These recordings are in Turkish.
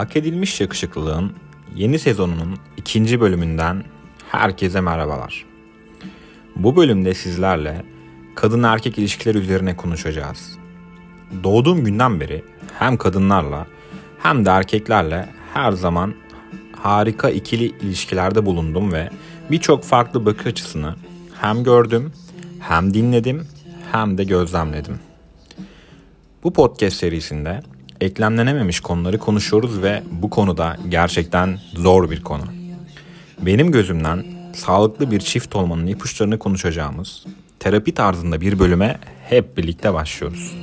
Hak edilmiş yakışıklılığın yeni sezonunun 2. bölümünden herkese merhabalar. Bu bölümde sizlerle kadın erkek ilişkileri üzerine konuşacağız. Doğduğum günden beri hem kadınlarla hem de erkeklerle her zaman harika ikili ilişkilerde bulundum ve birçok farklı bakış açısını hem gördüm, hem dinledim, hem de gözlemledim. Bu podcast serisinde eklemlenememiş konuları konuşuyoruz ve bu konuda gerçekten zor bir konu. Benim gözümden sağlıklı bir çift olmanın ipuçlarını konuşacağımız terapi tarzında bir bölüme hep birlikte başlıyoruz.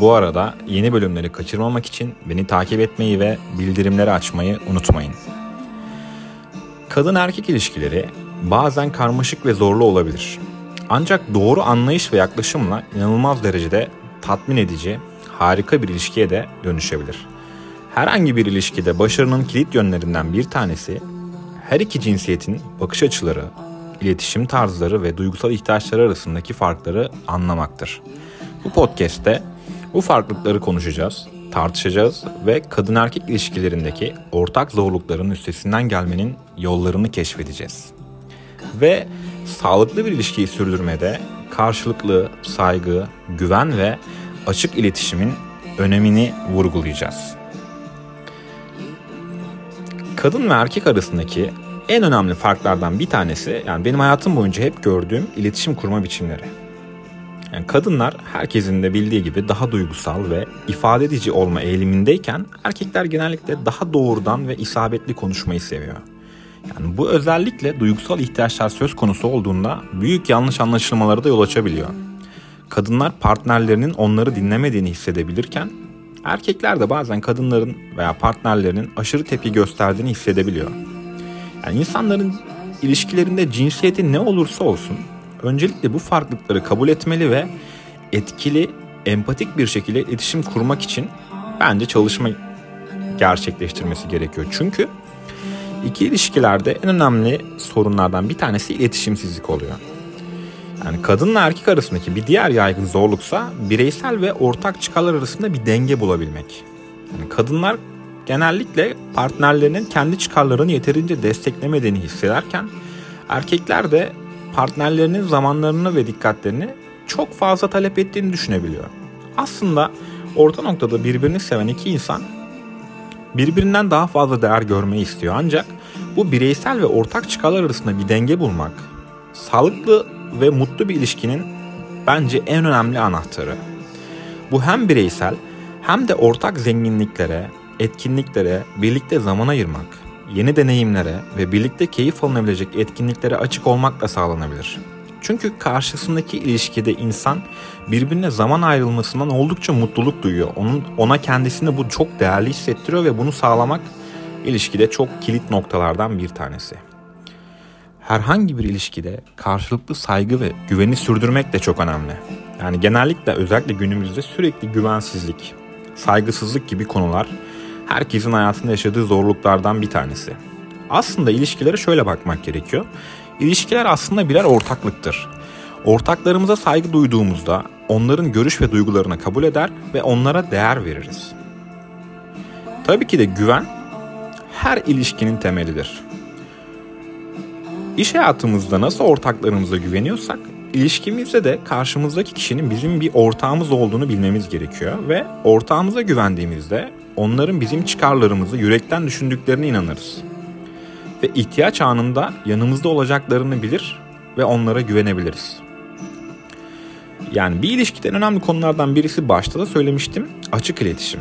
Bu arada yeni bölümleri kaçırmamak için beni takip etmeyi ve bildirimleri açmayı unutmayın. Kadın erkek ilişkileri bazen karmaşık ve zorlu olabilir. Ancak doğru anlayış ve yaklaşımla inanılmaz derecede tatmin edici, harika bir ilişkiye de dönüşebilir. Herhangi bir ilişkide başarının kilit yönlerinden bir tanesi, her iki cinsiyetin bakış açıları, iletişim tarzları ve duygusal ihtiyaçları arasındaki farkları anlamaktır. Bu podcast'te bu farklılıkları konuşacağız, tartışacağız ve kadın erkek ilişkilerindeki ortak zorlukların üstesinden gelmenin yollarını keşfedeceğiz. Ve sağlıklı bir ilişkiyi sürdürmede karşılıklı saygı, güven ve açık iletişimin önemini vurgulayacağız. Kadın ve erkek arasındaki en önemli farklardan bir tanesi, benim hayatım boyunca hep gördüğüm iletişim kurma biçimleri. Kadınlar herkesin de bildiği gibi daha duygusal ve ifade edici olma eğilimindeyken erkekler genellikle daha doğrudan ve isabetli konuşmayı seviyor. Bu özellikle duygusal ihtiyaçlar söz konusu olduğunda büyük yanlış anlaşılmalara da yol açabiliyor. Kadınlar partnerlerinin onları dinlemediğini hissedebilirken erkekler de bazen kadınların veya partnerlerinin aşırı tepki gösterdiğini hissedebiliyor. İnsanların ilişkilerinde cinsiyeti ne olursa olsun öncelikle bu farklılıkları kabul etmeli ve etkili, empatik bir şekilde iletişim kurmak için bence çalışma gerçekleştirmesi gerekiyor. Çünkü ikili ilişkilerde en önemli sorunlardan bir tanesi iletişimsizlik oluyor. Kadınla erkek arasındaki bir diğer yaygın zorluksa bireysel ve ortak çıkarlar arasında bir denge bulabilmek. Kadınlar genellikle partnerlerinin kendi çıkarlarını yeterince desteklemediğini hissederken erkekler de partnerlerinin zamanlarını ve dikkatlerini çok fazla talep ettiğini düşünebiliyor. Aslında orta noktada birbirini seven iki insan birbirinden daha fazla değer görmeyi istiyor. Ancak bu bireysel ve ortak çıkarlar arasında bir denge bulmak, sağlıklı ve mutlu bir ilişkinin bence en önemli anahtarı. Bu hem bireysel hem de ortak zenginliklere, etkinliklere, birlikte zaman ayırmak, yeni deneyimlere ve birlikte keyif alınabilecek etkinliklere açık olmakla sağlanabilir. Çünkü karşısındaki ilişkide insan birbirine zaman ayrılmasından oldukça mutluluk duyuyor. Ona kendisini bu çok değerli hissettiriyor ve bunu sağlamak ilişkide çok kilit noktalardan bir tanesi. Herhangi bir ilişkide karşılıklı saygı ve güveni sürdürmek de çok önemli. Genellikle özellikle günümüzde sürekli güvensizlik, saygısızlık gibi konular herkesin hayatında yaşadığı zorluklardan bir tanesi. Aslında ilişkilere şöyle bakmak gerekiyor. İlişkiler aslında birer ortaklıktır. Ortaklarımıza saygı duyduğumuzda onların görüş ve duygularını kabul eder ve onlara değer veririz. Tabii ki de güven her ilişkinin temelidir. İş hayatımızda nasıl ortaklarımıza güveniyorsak, ilişkimizde de karşımızdaki kişinin bizim bir ortağımız olduğunu bilmemiz gerekiyor ve ortağımıza güvendiğimizde onların bizim çıkarlarımızı yürekten düşündüklerine inanırız. Ve ihtiyaç anında yanımızda olacaklarını bilir ve onlara güvenebiliriz. Bir ilişkiden önemli konulardan birisi, başta da söylemiştim, açık iletişim.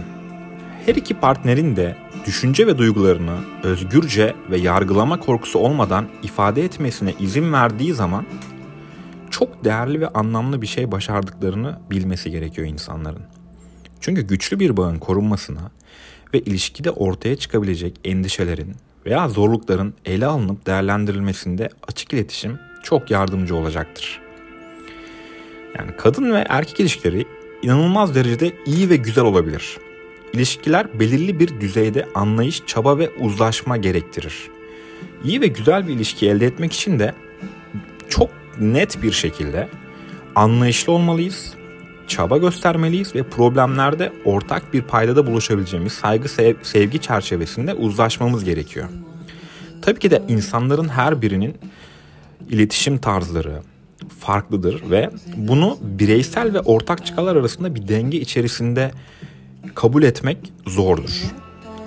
Her iki partnerin de düşünce ve duygularını özgürce ve yargılama korkusu olmadan ifade etmesine izin verdiği zaman çok değerli ve anlamlı bir şey başardıklarını bilmesi gerekiyor insanların. Çünkü güçlü bir bağın korunmasına ve ilişkide ortaya çıkabilecek endişelerin veya zorlukların ele alınıp değerlendirilmesinde açık iletişim çok yardımcı olacaktır. Kadın ve erkek ilişkileri inanılmaz derecede iyi ve güzel olabilir. İlişkiler belirli bir düzeyde anlayış, çaba ve uzlaşma gerektirir. İyi ve güzel bir ilişki elde etmek için de çok net bir şekilde anlayışlı olmalıyız, çaba göstermeliyiz ve problemlerde ortak bir paydada buluşabileceğimiz saygı sevgi çerçevesinde uzlaşmamız gerekiyor. Tabii ki de insanların her birinin iletişim tarzları farklıdır ve bunu bireysel ve ortak çıkarlar arasında bir denge içerisinde kabul etmek zordur.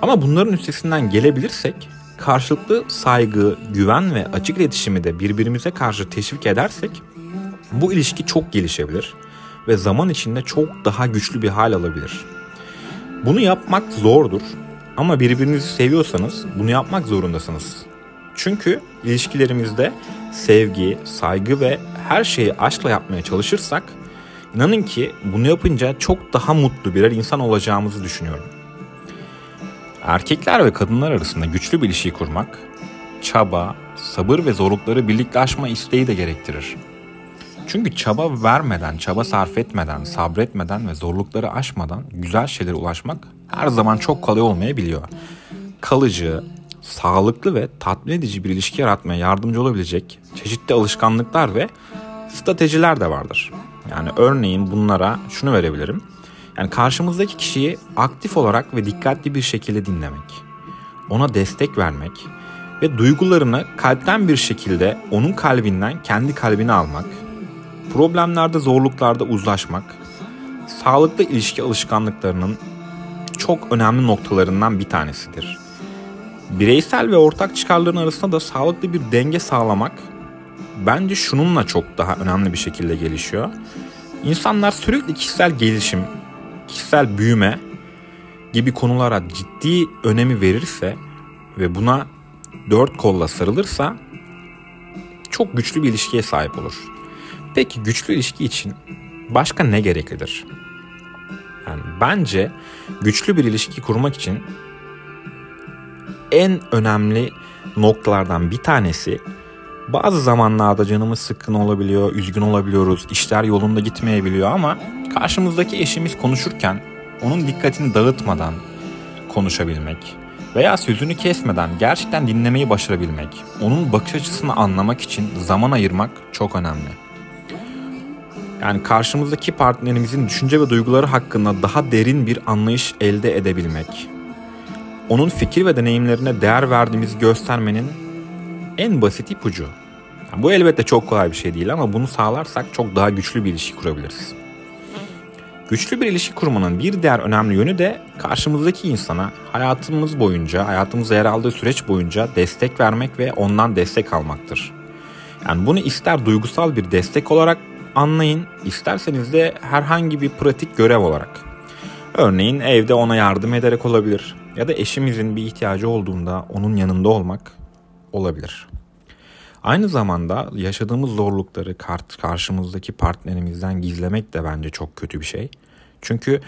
Ama bunların üstesinden gelebilirsek, karşılıklı saygı, güven ve açık iletişimi de birbirimize karşı teşvik edersek bu ilişki çok gelişebilir ve zaman içinde çok daha güçlü bir hal alabilir. Bunu yapmak zordur ama birbirinizi seviyorsanız bunu yapmak zorundasınız. Çünkü ilişkilerimizde sevgi, saygı ve her şeyi aşkla yapmaya çalışırsak inanın ki bunu yapınca çok daha mutlu birer insan olacağımızı düşünüyorum. Erkekler ve kadınlar arasında güçlü bir ilişki kurmak, çaba, sabır ve zorlukları birlikte aşma isteği de gerektirir. Çünkü çaba vermeden, çaba sarf etmeden, sabretmeden ve zorlukları aşmadan güzel şeylere ulaşmak her zaman çok kolay olmayabiliyor. Kalıcı, sağlıklı ve tatmin edici bir ilişki yaratmaya yardımcı olabilecek çeşitli alışkanlıklar ve stratejiler de vardır. Yani örneğin bunlara şunu verebilirim. Yani karşımızdaki kişiyi aktif olarak ve dikkatli bir şekilde dinlemek, ona destek vermek ve duygularını kalpten bir şekilde onun kalbinden kendi kalbine almak, problemlerde, zorluklarda uzlaşmak, sağlıklı ilişki alışkanlıklarının çok önemli noktalarından bir tanesidir. Bireysel ve ortak çıkarların arasında da sağlıklı bir denge sağlamak bence şununla çok daha önemli bir şekilde gelişiyor. İnsanlar sürekli kişisel gelişim, kişisel büyüme gibi konulara ciddi önemi verirse ve buna dört kolla sarılırsa çok güçlü bir ilişkiye sahip olur. Peki güçlü ilişki için başka ne gereklidir? Yani bence güçlü bir ilişki kurmak için en önemli noktalardan bir tanesi, bazı zamanlarda canımız sıkkın olabiliyor, üzgün olabiliyoruz, işler yolunda gitmeyebiliyor ama karşımızdaki eşimiz konuşurken onun dikkatini dağıtmadan konuşabilmek veya sözünü kesmeden gerçekten dinlemeyi başarabilmek, onun bakış açısını anlamak için zaman ayırmak çok önemli. Yani karşımızdaki partnerimizin düşünce ve duyguları hakkında daha derin bir anlayış elde edebilmek, onun fikir ve deneyimlerine değer verdiğimizi göstermenin en basit ipucu. Yani bu elbette çok kolay bir şey değil ama bunu sağlarsak çok daha güçlü bir ilişki kurabiliriz. Güçlü bir ilişki kurmanın bir diğer önemli yönü de karşımızdaki insana hayatımızda yer aldığı süreç boyunca destek vermek ve ondan destek almaktır. Yani bunu ister duygusal bir destek olarak anlayın, isterseniz de herhangi bir pratik görev olarak. Örneğin evde ona yardım ederek olabilir ya da eşimizin bir ihtiyacı olduğunda onun yanında olmak olabilir. Aynı zamanda yaşadığımız zorlukları karşımızdaki partnerimizden gizlemek de bence çok kötü bir şey. Çünkü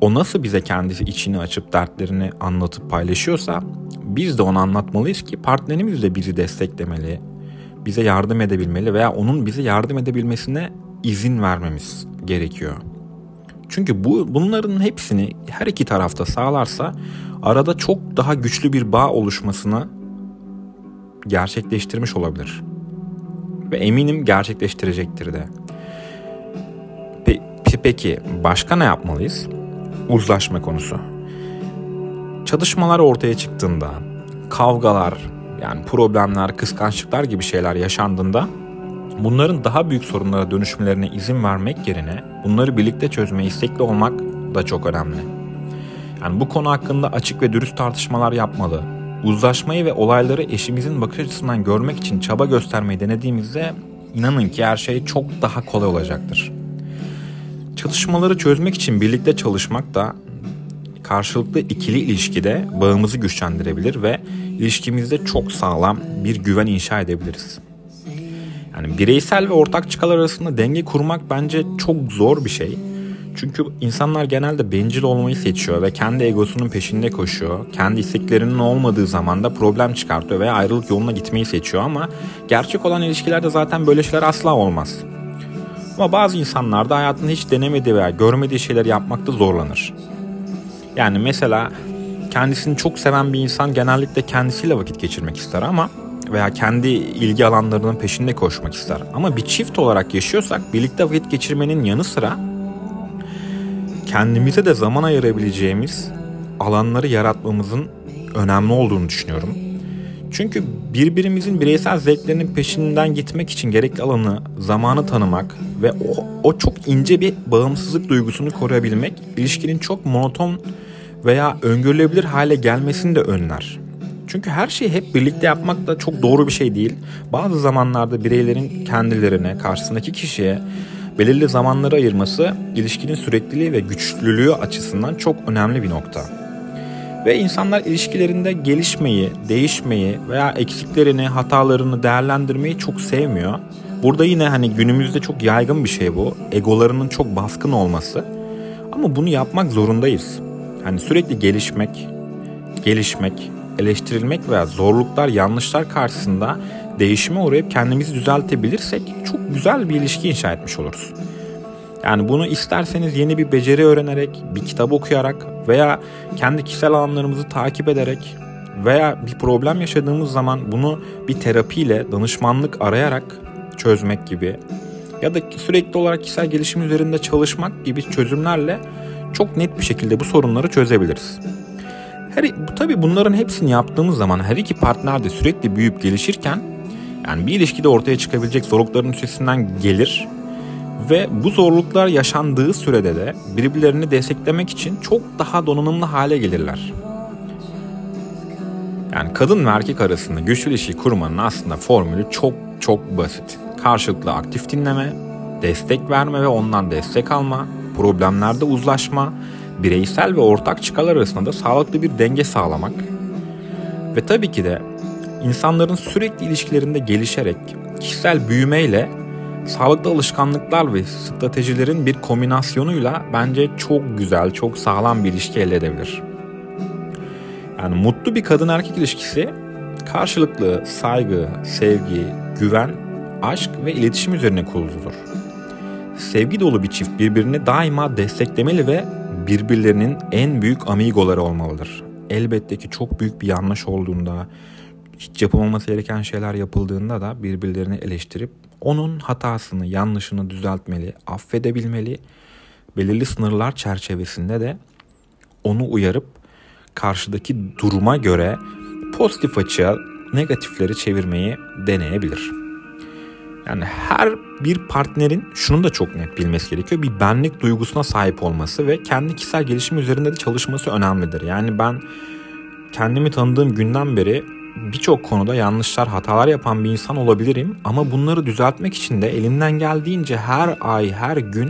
o nasıl bize kendisi içini açıp dertlerini anlatıp paylaşıyorsa biz de ona anlatmalıyız ki partnerimiz de bizi desteklemeli, bize yardım edebilmeli veya onun bize yardım edebilmesine izin vermemiz gerekiyor. Çünkü bunların hepsini her iki tarafta sağlarsa arada çok daha güçlü bir bağ oluşmasını gerçekleştirmiş olabilir. Ve eminim gerçekleştirecektir de. Peki başka ne yapmalıyız? Uzlaşma konusu. Çatışmalar ortaya çıktığında, kavgalar, yani problemler, kıskançlıklar gibi şeyler yaşandığında bunların daha büyük sorunlara dönüşmelerine izin vermek yerine bunları birlikte çözmeye istekli olmak da çok önemli. Yani bu konu hakkında açık ve dürüst tartışmalar yapmalı. Uzlaşmayı ve olayları eşimizin bakış açısından görmek için çaba göstermeyi denediğimizde inanın ki her şey çok daha kolay olacaktır. Çatışmaları çözmek için birlikte çalışmak da karşılıklı ikili ilişkide bağımızı güçlendirebilir ve ilişkimizde çok sağlam bir güven inşa edebiliriz. Yani bireysel ve ortak çıkarlar arasında denge kurmak bence çok zor bir şey. Çünkü insanlar genelde bencil olmayı seçiyor ve kendi egosunun peşinde koşuyor. Kendi isteklerinin olmadığı zaman da problem çıkartıyor veya ayrılık yoluna gitmeyi seçiyor ama gerçek olan ilişkilerde zaten böyle şeyler asla olmaz. Ama bazı insanlar da hayatında hiç denemediği veya görmediği şeyler yapmakta zorlanır. Yani mesela kendisini çok seven bir insan genellikle kendisiyle vakit geçirmek ister ama veya kendi ilgi alanlarının peşinde koşmak ister. Ama bir çift olarak yaşıyorsak birlikte vakit geçirmenin yanı sıra kendimize de zaman ayırabileceğimiz alanları yaratmamızın önemli olduğunu düşünüyorum. Çünkü birbirimizin bireysel zevklerinin peşinden gitmek için gerekli alanı, zamanı tanımak ve o çok ince bir bağımsızlık duygusunu koruyabilmek, ilişkinin çok monoton veya öngörülebilir hale gelmesini de önler. Çünkü her şeyi hep birlikte yapmak da çok doğru bir şey değil. Bazı zamanlarda bireylerin kendilerine, karşısındaki kişiye belirli zamanları ayırması ilişkinin sürekliliği ve güçlülüğü açısından çok önemli bir nokta. Ve insanlar ilişkilerinde gelişmeyi, değişmeyi veya eksiklerini, hatalarını değerlendirmeyi çok sevmiyor. Burada yine günümüzde çok yaygın bir şey bu. Egolarının çok baskın olması. Ama bunu yapmak zorundayız. Sürekli gelişmek, eleştirilmek veya zorluklar, yanlışlar karşısında değişime uğrayıp kendimizi düzeltebilirsek çok güzel bir ilişki inşa etmiş oluruz. Bunu isterseniz yeni bir beceri öğrenerek, bir kitap okuyarak veya kendi kişisel alanlarımızı takip ederek veya bir problem yaşadığımız zaman bunu bir terapiyle, danışmanlık arayarak çözmek gibi ya da sürekli olarak kişisel gelişim üzerinde çalışmak gibi çözümlerle çok net bir şekilde bu sorunları çözebiliriz. Tabii bunların hepsini yaptığımız zaman her iki partner de sürekli büyüyüp gelişirken bir ilişkide ortaya çıkabilecek zorlukların üstesinden gelir. Ve bu zorluklar yaşandığı sürede de birbirlerini desteklemek için çok daha donanımlı hale gelirler. Kadın ve erkek arasında güçlü ilişki kurmanın aslında formülü çok basit. Karşılıklı aktif dinleme, destek verme ve ondan destek alma, problemlerde uzlaşma, bireysel ve ortak çıkarlar arasında da sağlıklı bir denge sağlamak. Ve tabii ki de insanların sürekli ilişkilerinde gelişerek, kişisel büyümeyle sağlıklı alışkanlıklar ve stratejilerin bir kombinasyonuyla bence çok güzel, çok sağlam bir ilişki elde edebilir. Mutlu bir kadın erkek ilişkisi karşılıklı saygı, sevgi, güven, aşk ve iletişim üzerine kuruludur. Sevgi dolu bir çift birbirini daima desteklemeli ve birbirlerinin en büyük amigoları olmalıdır. Elbette ki çok büyük bir yanlış olduğunda, hiç yapılmaması gereken şeyler yapıldığında da birbirlerini eleştirip onun hatasını, yanlışını düzeltmeli, affedebilmeli, belirli sınırlar çerçevesinde de onu uyarıp karşıdaki duruma göre pozitif açığa negatifleri çevirmeyi deneyebilir. Her bir partnerin şunu da çok net bilmesi gerekiyor. Bir benlik duygusuna sahip olması ve kendi kişisel gelişim üzerinde de çalışması önemlidir. Ben kendimi tanıdığım günden beri birçok konuda yanlışlar, hatalar yapan bir insan olabilirim ama bunları düzeltmek için de elimden geldiğince her ay, her gün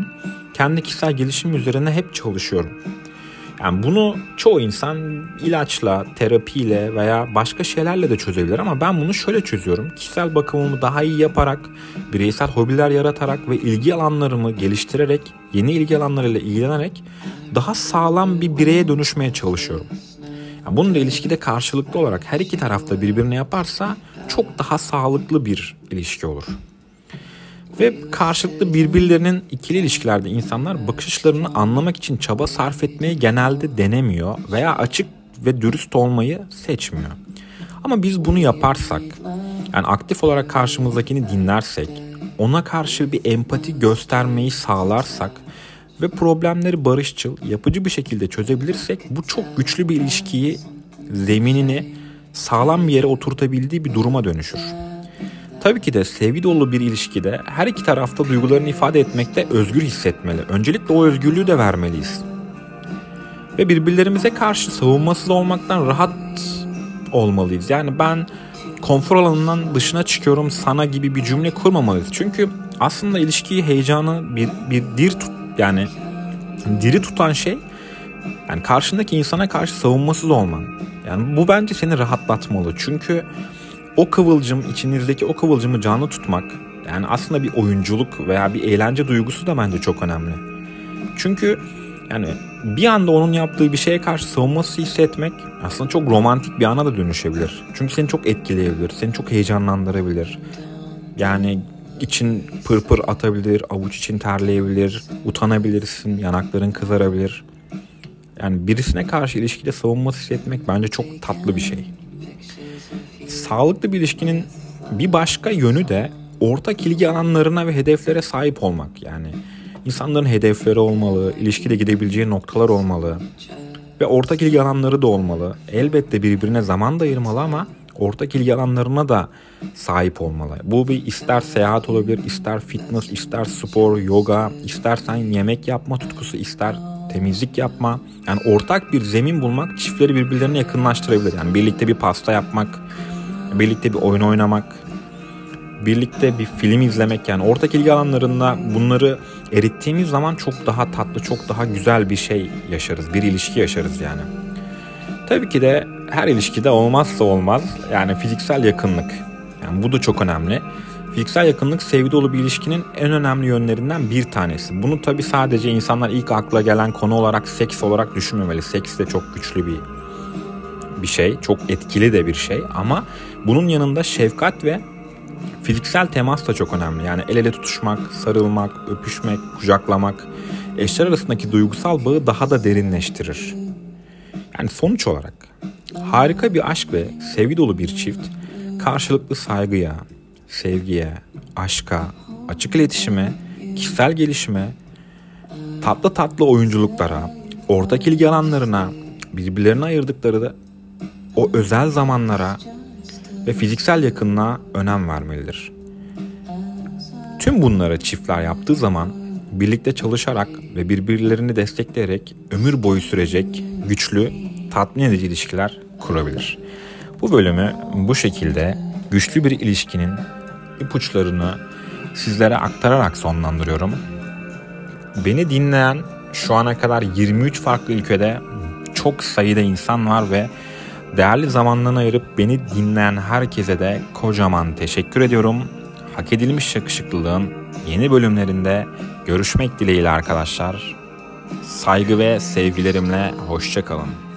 kendi kişisel gelişim üzerine hep çalışıyorum. Bunu çoğu insan ilaçla, terapiyle veya başka şeylerle de çözebilir ama ben bunu şöyle çözüyorum. Kişisel bakımımı daha iyi yaparak, bireysel hobiler yaratarak ve ilgi alanlarımı geliştirerek, yeni ilgi alanlarıyla ilgilenerek daha sağlam bir bireye dönüşmeye çalışıyorum. Bunu da ilişkide karşılıklı olarak her iki tarafta birbirine yaparsa çok daha sağlıklı bir ilişki olur. Ve karşılıklı birbirlerinin ikili ilişkilerde insanlar bakış açılarını anlamak için çaba sarf etmeyi genelde denemiyor veya açık ve dürüst olmayı seçmiyor. Ama biz bunu yaparsak, aktif olarak karşımızdakini dinlersek, ona karşı bir empati göstermeyi sağlarsak ve problemleri barışçıl, yapıcı bir şekilde çözebilirsek bu çok güçlü bir ilişkiyi, zeminini sağlam bir yere oturtabildiği bir duruma dönüşür. Tabii ki de sevgi dolu bir ilişkide her iki tarafta duygularını ifade etmekte özgür hissetmeli. Öncelikle o özgürlüğü de vermeliyiz. Ve birbirlerimize karşı savunmasız olmaktan rahat olmalıyız. Ben konfor alanından dışına çıkıyorum sana gibi bir cümle kurmamalıyız. Çünkü aslında ilişkiyi, heyecanı diri tutan şey karşındaki insana karşı savunmasız olman. Bu bence seni rahatlatmalı. Çünkü o kıvılcım, içinizdeki o kıvılcımı canlı tutmak aslında bir oyunculuk veya bir eğlence duygusu da bence çok önemli. Çünkü bir anda onun yaptığı bir şeye karşı savunmasız hissetmek aslında çok romantik bir ana da dönüşebilir. Çünkü seni çok etkileyebilir, seni çok heyecanlandırabilir. İçin pırpır atabilir, avuç için terleyebilir, utanabilirsin, yanakların kızarabilir. Birisine karşı ilişkide savunmasız hissetmek bence çok tatlı bir şey. Sağlıklı bir ilişkinin bir başka yönü de ortak ilgi alanlarına ve hedeflere sahip olmak. İnsanların hedefleri olmalı, ilişkide gidebileceği noktalar olmalı ve ortak ilgi alanları da olmalı. Elbette birbirine zaman da ayırmalı ama ortak ilgi alanlarına da sahip olmalı. Bu bir ister seyahat olabilir, ister fitness, ister spor, yoga, istersen yemek yapma tutkusu, ister temizlik yapma. Yani ortak bir zemin bulmak çiftleri birbirlerine yakınlaştırabilir. Yani birlikte bir pasta yapmak, birlikte bir oyun oynamak, birlikte bir film izlemek, yani ortak ilgi alanlarında bunları erittiğimiz zaman çok daha tatlı, çok daha güzel bir şey yaşarız. Bir ilişki yaşarız yani. Tabii ki de her ilişkide olmazsa olmaz yani fiziksel yakınlık. Yani bu da çok önemli. Fiziksel yakınlık sevgi dolu bir ilişkinin en önemli yönlerinden bir tanesi. Bunu tabii sadece insanlar ilk akla gelen konu olarak seks olarak düşünmemeli. Seks de çok güçlü bir şey, çok etkili de bir şey ama bunun yanında şefkat ve fiziksel temas da çok önemli. Yani el ele tutuşmak, sarılmak, öpüşmek, kucaklamak eşler arasındaki duygusal bağı daha da derinleştirir. Yani sonuç olarak harika bir aşk ve sevgi dolu bir çift karşılıklı saygıya, sevgiye, aşka, açık iletişime, kişisel gelişime, tatlı tatlı oyunculuklara, ortak ilgi alanlarına, birbirlerine ayırdıkları da o özel zamanlara ve fiziksel yakınlığa önem vermelidir. Tüm bunları çiftler yaptığı zaman birlikte çalışarak ve birbirlerini destekleyerek ömür boyu sürecek güçlü, tatmin edici ilişkiler kurabilir. Bu bölümü bu şekilde güçlü bir ilişkinin ipuçlarını sizlere aktararak sonlandırıyorum. Beni dinleyen şu ana kadar 23 farklı ülkede çok sayıda insan var ve değerli zamanlarını ayırıp beni dinleyen herkese de kocaman teşekkür ediyorum. Hak edilmiş yakışıklılığın yeni bölümlerinde görüşmek dileğiyle arkadaşlar. Saygı ve sevgilerimle hoşça kalın.